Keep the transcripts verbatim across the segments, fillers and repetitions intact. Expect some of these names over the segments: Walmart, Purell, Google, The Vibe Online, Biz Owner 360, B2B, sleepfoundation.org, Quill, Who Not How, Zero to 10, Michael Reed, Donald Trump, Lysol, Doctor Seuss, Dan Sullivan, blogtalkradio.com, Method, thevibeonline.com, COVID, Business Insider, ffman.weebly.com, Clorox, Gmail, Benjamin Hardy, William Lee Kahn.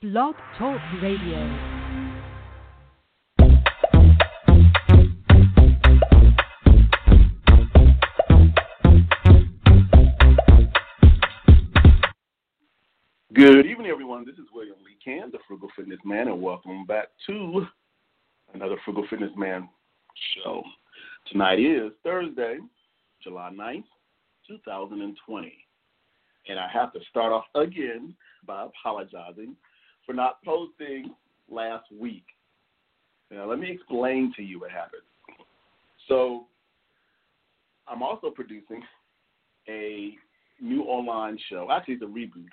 Blog Talk Radio. Good evening, everyone. This is William Lee Kahn, the Frugal Fitness Man, and welcome back to another Frugal Fitness Man show. Tonight is Thursday, July ninth, twenty twenty, and I have to start off again by apologizing for not posting last week. Now, let me explain to you what happened. So, I'm also producing a new online show. Actually, it's a reboot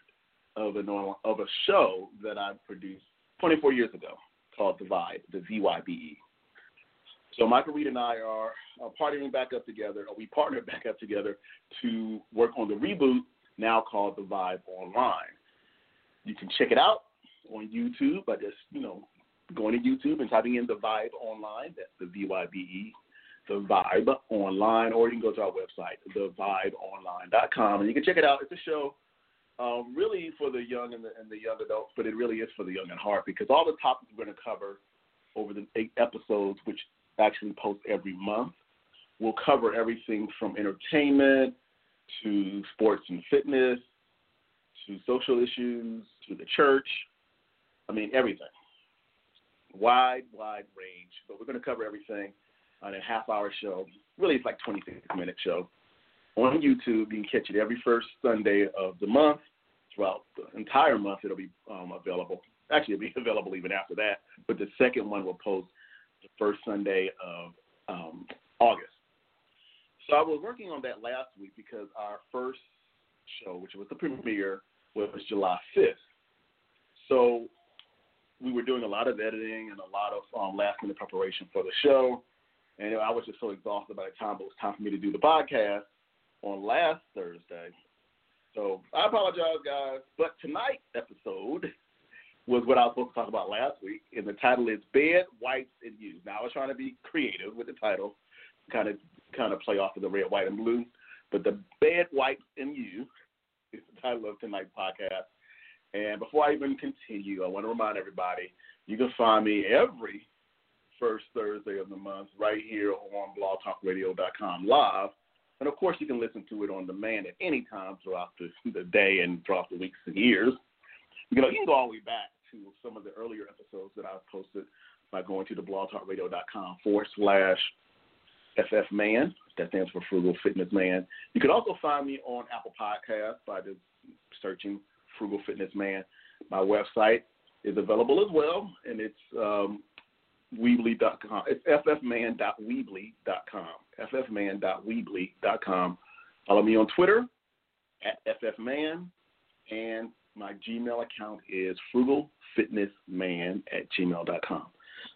of an online, of a show that I produced twenty-four years ago called The Vibe, the V Y B E. So Michael Reed and I are partnering back up together, or we partnered back up together to work on the reboot now called The Vibe Online. You can check it out on YouTube by just, you know, going to YouTube and typing in The Vibe Online, that's the V Y B E, The Vibe Online, or you can go to our website, the vibe online dot com, and you can check it out. It's a show Um, really for the young and the, and the young adults, but it really is for the young at heart, because all the topics we're going to cover over the eight episodes, which actually post every month, will cover everything from entertainment to sports and fitness to social issues to the church. I mean, everything. Wide, wide range. But we're going to cover everything on a half-hour show. Really, it's like a twenty-six minute show. On YouTube, you can catch it every first Sunday of the month. Throughout the entire month, it'll be um, available. Actually, it'll be available even after that. But the second one will post the first Sunday of um, August. So I was working on that last week because our first show, which was the premiere, was July fifth. So we were doing a lot of editing and a lot of um, last-minute preparation for the show. And I was just so exhausted by the time it was time for me to do the podcast on last Thursday. So I apologize, guys, but tonight's episode was what I was supposed to talk about last week, and the title is Bed, Wipes, and You. Now, I was trying to be creative with the title, kind of kind of play off of the red, white, and blue, but the Bed, Wipes, and You is the title of tonight's podcast. And before I even continue, I want to remind everybody, you can find me every first Thursday of the month right here on blog talk radio dot com live. And, of course, you can listen to it on demand at any time throughout the, the day and throughout the weeks and years. You know, you can go all the way back to some of the earlier episodes that I've posted by going to the blog talk radio dot com forward slash ffman. That stands for Frugal Fitness Man. You can also find me on Apple Podcasts by just searching Frugal Fitness Man. My website is available as well, and it's um, weebly dot com. It's f f man dot weebly dot com. f f man dot weebly dot com. Follow me on Twitter at ffman, and my Gmail account is frugal fitness man at gmail dot com.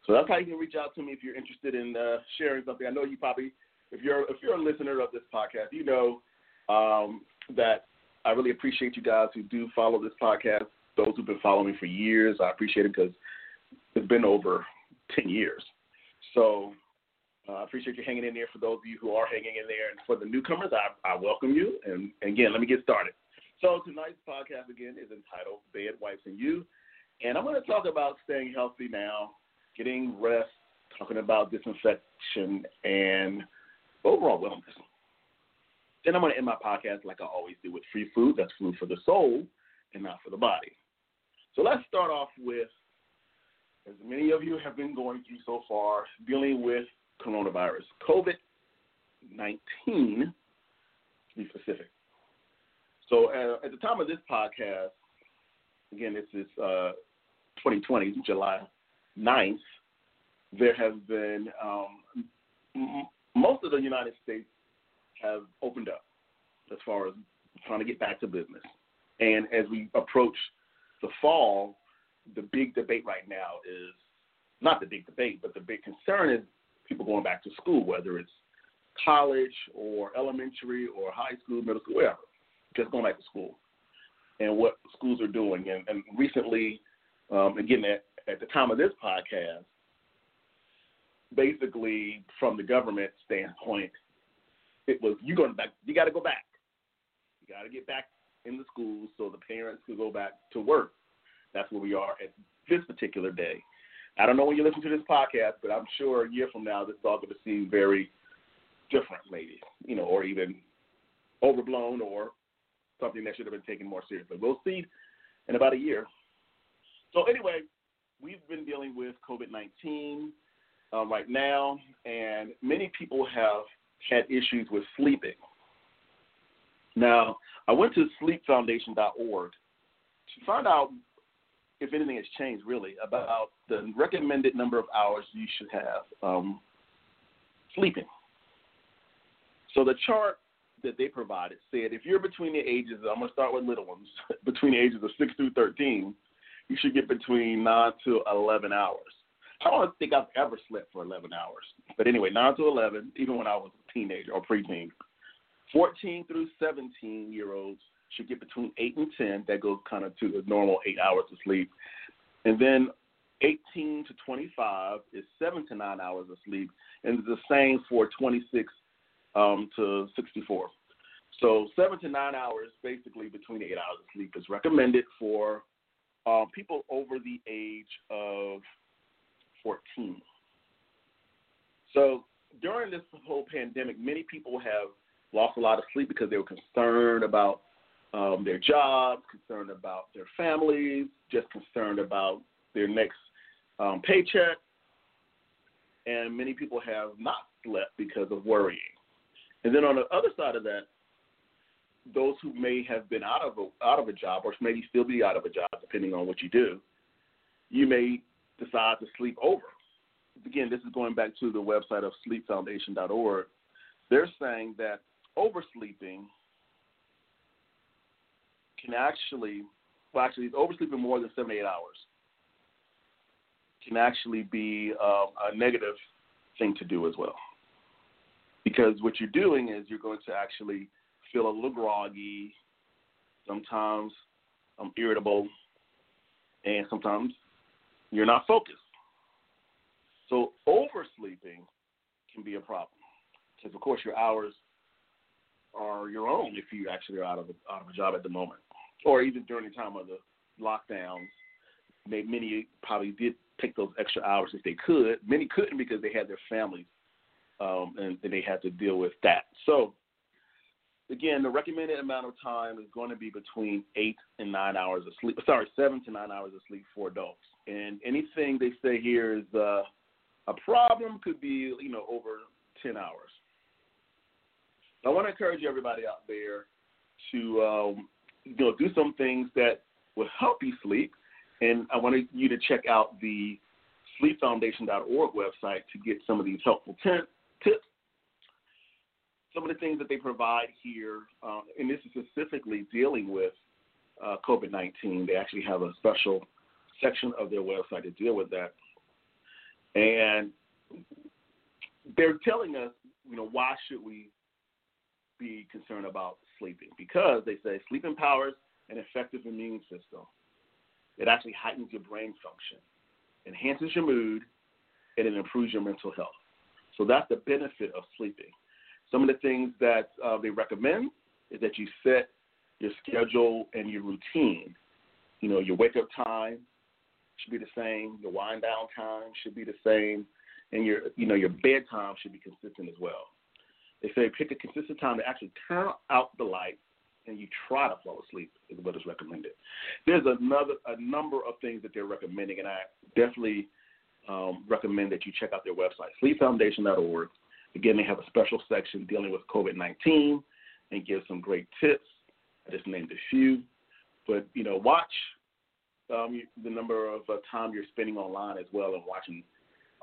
So that's how you can reach out to me if you're interested in uh, sharing something. I know you probably, if you're if you're a listener of this podcast, you know um, that I really appreciate you guys who do follow this podcast. Those who've been following me for years, I appreciate it, because it's been over ten years. So I uh, appreciate you hanging in there. For those of you who are hanging in there, and for the newcomers, I, I welcome you. And again, let me get started. So tonight's podcast, again, is entitled Bed, Wipes, and You. And I'm going to talk about staying healthy now, getting rest, talking about disinfection, and overall wellness. Then I'm going to end my podcast like I always do with free food. That's food for the soul and not for the body. So let's start off with, as many of you have been going through so far, dealing with coronavirus, COVID nineteen, to be specific. So uh, at the time of this podcast, again, this is uh, twenty twenty, July ninth, there have been, um, m- most of the United States have opened up as far as trying to get back to business. And as we approach the fall, the big debate right now is, not the big debate, but the big concern is people going back to school, whether it's college or elementary or high school, middle school, wherever, just going back to school and what schools are doing. And, and recently, um, again, at, at the time of this podcast, basically from the government standpoint, it was, you're going back, you got to go back. You got to get back in the schools so the parents could go back to work. That's where we are at this particular day. I don't know when you listen to this podcast, but I'm sure a year from now this is all going to seem very different, maybe, you know, or even overblown or something that should have been taken more seriously. We'll see in about a year. So anyway, we've been dealing with COVID nineteen uh, right now, and many people have had issues with sleeping. Now, I went to sleep foundation dot org to find out if anything has changed, really, about the recommended number of hours you should have um, sleeping. So the chart that they provided said if you're between the ages, I'm going to start with little ones, between the ages of six through thirteen, you should get between nine to eleven hours. I don't think I've ever slept for eleven hours. But anyway, nine to eleven, even when I was a teenager or preteen. fourteen through seventeen-year-olds should get between eight and ten. That goes kind of to the normal eight hours of sleep. And then eighteen to twenty-five is seven to nine hours of sleep, and the same for twenty-six um, to sixty-four. So seven to nine hours, basically between eight hours of sleep, is recommended for uh, people over the age of fourteen. So during this whole pandemic, many people have lost a lot of sleep because they were concerned about um, their jobs, concerned about their families, just concerned about their next um, paycheck. And many people have not slept because of worrying. And then on the other side of that, those who may have been out of a, out of a job or maybe still be out of a job, depending on what you do, you may decide to sleep over. Again, this is going back to the website of sleep foundation dot org. They're saying that oversleeping can actually, well, actually, oversleeping more than seven to eight hours can actually be um, a negative thing to do as well. Because what you're doing is you're going to actually feel a little groggy, sometimes um, irritable, and sometimes you're not focused. So oversleeping can be a problem. Because, of course, your hours are your own if you actually are out of a, out of a job at the moment. Or even during the time of the lockdowns, they, many probably did take those extra hours if they could. Many couldn't because they had their families um, and, and they had to deal with that. So, again, the recommended amount of time is going to be between eight and nine hours of sleep. Sorry, seven to nine hours of sleep for adults. And anything they say here is uh, a problem could be, you know, over ten hours. I want to encourage everybody out there to um, you know, do some things that will help you sleep, and I want you to check out the sleep foundation dot org website to get some of these helpful tips. Some of the things that they provide here, uh, and this is specifically dealing with uh, COVID nineteen. They actually have a special section of their website to deal with that, and they're telling us, you know, why should we be concerned about sleeping? Because they say sleep empowers an effective immune system. It actually heightens your brain function, enhances your mood, and it improves your mental health. So that's the benefit of sleeping. Some of the things that uh, they recommend is that you set your schedule and your routine. You know, your wake-up time should be the same. Your wind-down time should be the same. And your, you know, your bedtime should be consistent as well. They say pick a consistent time to actually turn out the lights and you try to fall asleep is what is recommended. There's another a number of things that they're recommending, and I definitely um, recommend that you check out their website, sleep foundation dot org. Again, they have a special section dealing with COVID nineteen and give some great tips. I just named a few, but you know, watch um, the number of uh, time you're spending online as well and watching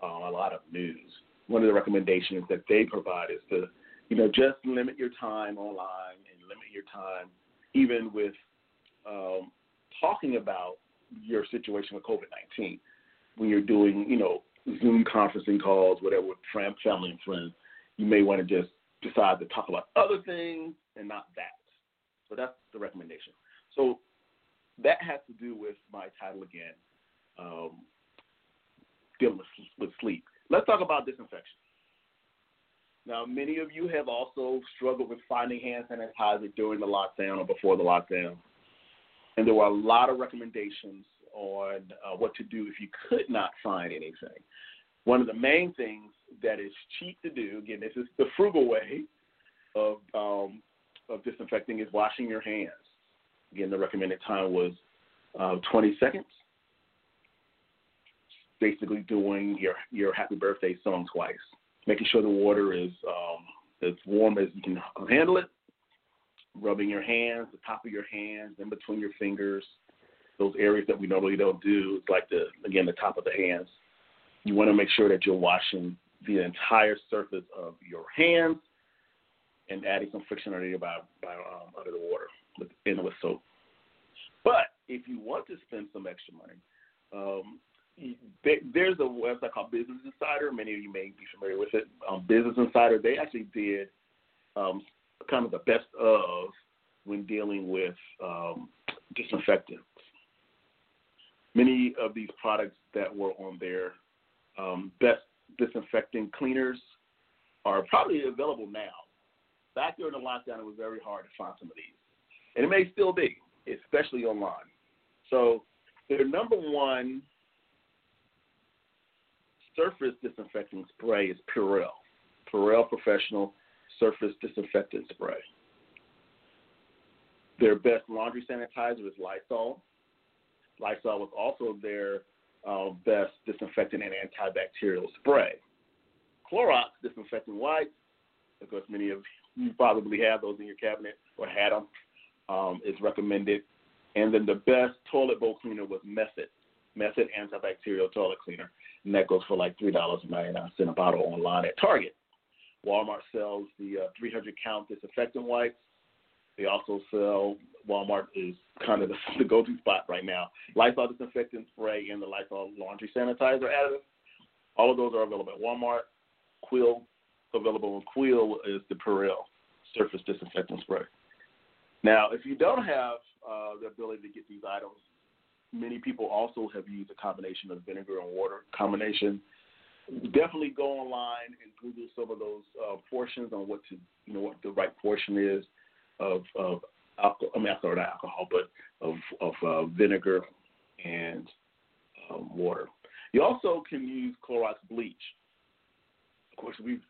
Uh, a lot of news. One of the recommendations that they provide is to, you know, just limit your time online and limit your time even with um, talking about your situation with COVID nineteen when you're doing, you know, Zoom conferencing calls, whatever, with family and friends. You may want to just decide to talk about other things and not that. So that's the recommendation. So that has to do with my title again, um, dealing with sleep. Let's talk about disinfection. Now, many of you have also struggled with finding hand sanitizer during the lockdown or before the lockdown, and there were a lot of recommendations on uh, what to do if you could not find anything. One of the main things that is cheap to do, again, this is the frugal way of um, of disinfecting, is washing your hands. Again, the recommended time was uh, twenty seconds. Basically doing your, your happy birthday song twice, making sure the water is um, as warm as you can handle it, rubbing your hands, the top of your hands, in between your fingers, those areas that we normally don't do, like, the again, the top of the hands. You want to make sure that you're washing the entire surface of your hands and adding some friction under, by, by, um, under the water with, in with soap. But if you want to spend some extra money, um, there's a website called Business Insider. Many of you may be familiar with it. Um, Business Insider, they actually did um, kind of the best of when dealing with um, disinfectants. Many of these products that were on their um, best disinfecting cleaners are probably available now. Back during the lockdown, it was very hard to find some of these. And it may still be, especially online. So their number one surface disinfecting spray is Purell. Purell Professional Surface Disinfectant Spray. Their best laundry sanitizer is Lysol. Lysol was also their uh, best disinfectant and antibacterial spray. Clorox disinfectant wipes, of course, many of you probably have those in your cabinet or had them, um, is recommended. And then the best toilet bowl cleaner was Method. Method antibacterial toilet cleaner, and that goes for like three dollars and ninety-nine cents a bottle online at Target. Walmart sells the uh, three hundred count disinfectant wipes. They also sell, Walmart is kind of the, the go-to spot right now, Lysol disinfectant spray and the Lysol laundry sanitizer additive. All of those are available at Walmart. Quill, available in Quill, is the Purell surface disinfectant spray. Now, if you don't have uh, the ability to get these items, many people also have used a combination of vinegar and water combination. Definitely go online and Google some of those uh, portions on what to, you know, what the right portion is of, of alcohol, I mean, not alcohol, but of, of uh, vinegar and um, water. You also can use Clorox bleach. Of course, we've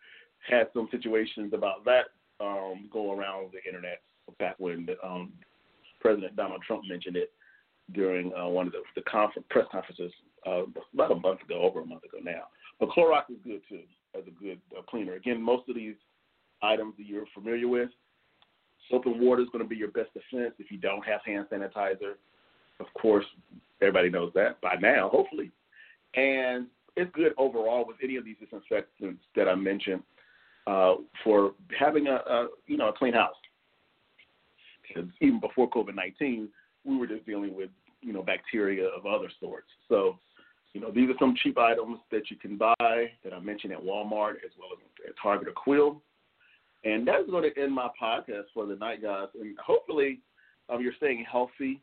had some situations about that um, go around the internet back when um, President Donald Trump mentioned it during uh, one of the, the conference, press conferences uh, about a month ago, over a month ago now. But Clorox is good, too, as a good uh, cleaner. Again, most of these items that you're familiar with. Soap and water is going to be your best defense if you don't have hand sanitizer. Of course, everybody knows that by now, hopefully. And it's good overall with any of these disinfectants that I mentioned uh, for having a, a, you know, a clean house. Because even before COVID nineteen, we were just dealing with, you know, bacteria of other sorts. So, you know, these are some cheap items that you can buy that I mentioned at Walmart as well as at Target or Quill. And that's going to end my podcast for the night, guys. And hopefully um, you're staying healthy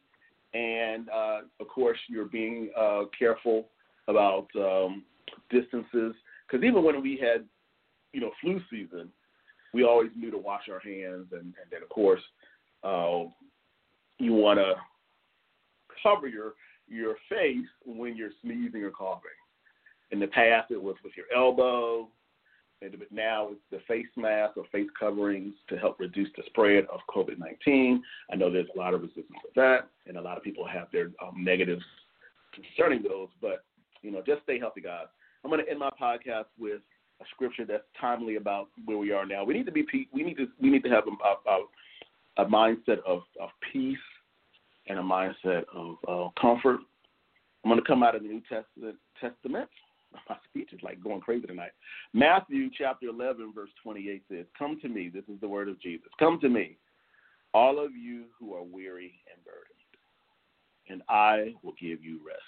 and, uh, of course, you're being uh, careful about um, distances. Because even when we had, you know, flu season, we always knew to wash our hands. And, and then, of course, uh, you want to cover your your face when you're sneezing or coughing. In the past, it was with your elbow, and now it's the face mask or face coverings to help reduce the spread of COVID nineteen. I know there's a lot of resistance to that, and a lot of people have their um, negatives concerning those, but, you know, just stay healthy, guys. I'm going to end my podcast with a scripture that's timely about where we are now. We need to be – we need to we need to have a, a, a mindset of, of peace and a mindset of uh, comfort. I'm going to come out of the New Testament. Testament. My speech is like going crazy tonight. Matthew chapter eleven, verse twenty-eight says, "Come to me." This is the word of Jesus. "Come to me, all of you who are weary and burdened, and I will give you rest."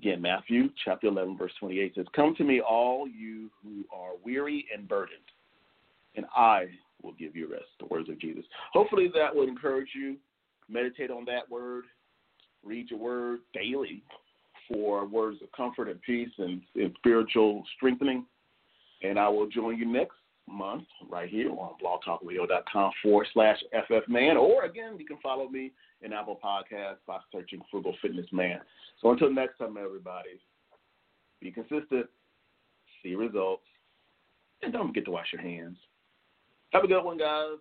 Again, Matthew chapter eleven, verse twenty-eight says, "Come to me, all you who are weary and burdened, and I will give you rest." The words of Jesus. Hopefully that will encourage you. Meditate on that word. Read your word daily for words of comfort and peace and, and spiritual strengthening. And I will join you next month right here on blogtalkradio.com forward slash ffman. Or, again, you can follow me in Apple Podcasts by searching Frugal Fitness Man. So until next time, everybody, be consistent, see results, and don't forget to wash your hands. Have a good one, guys.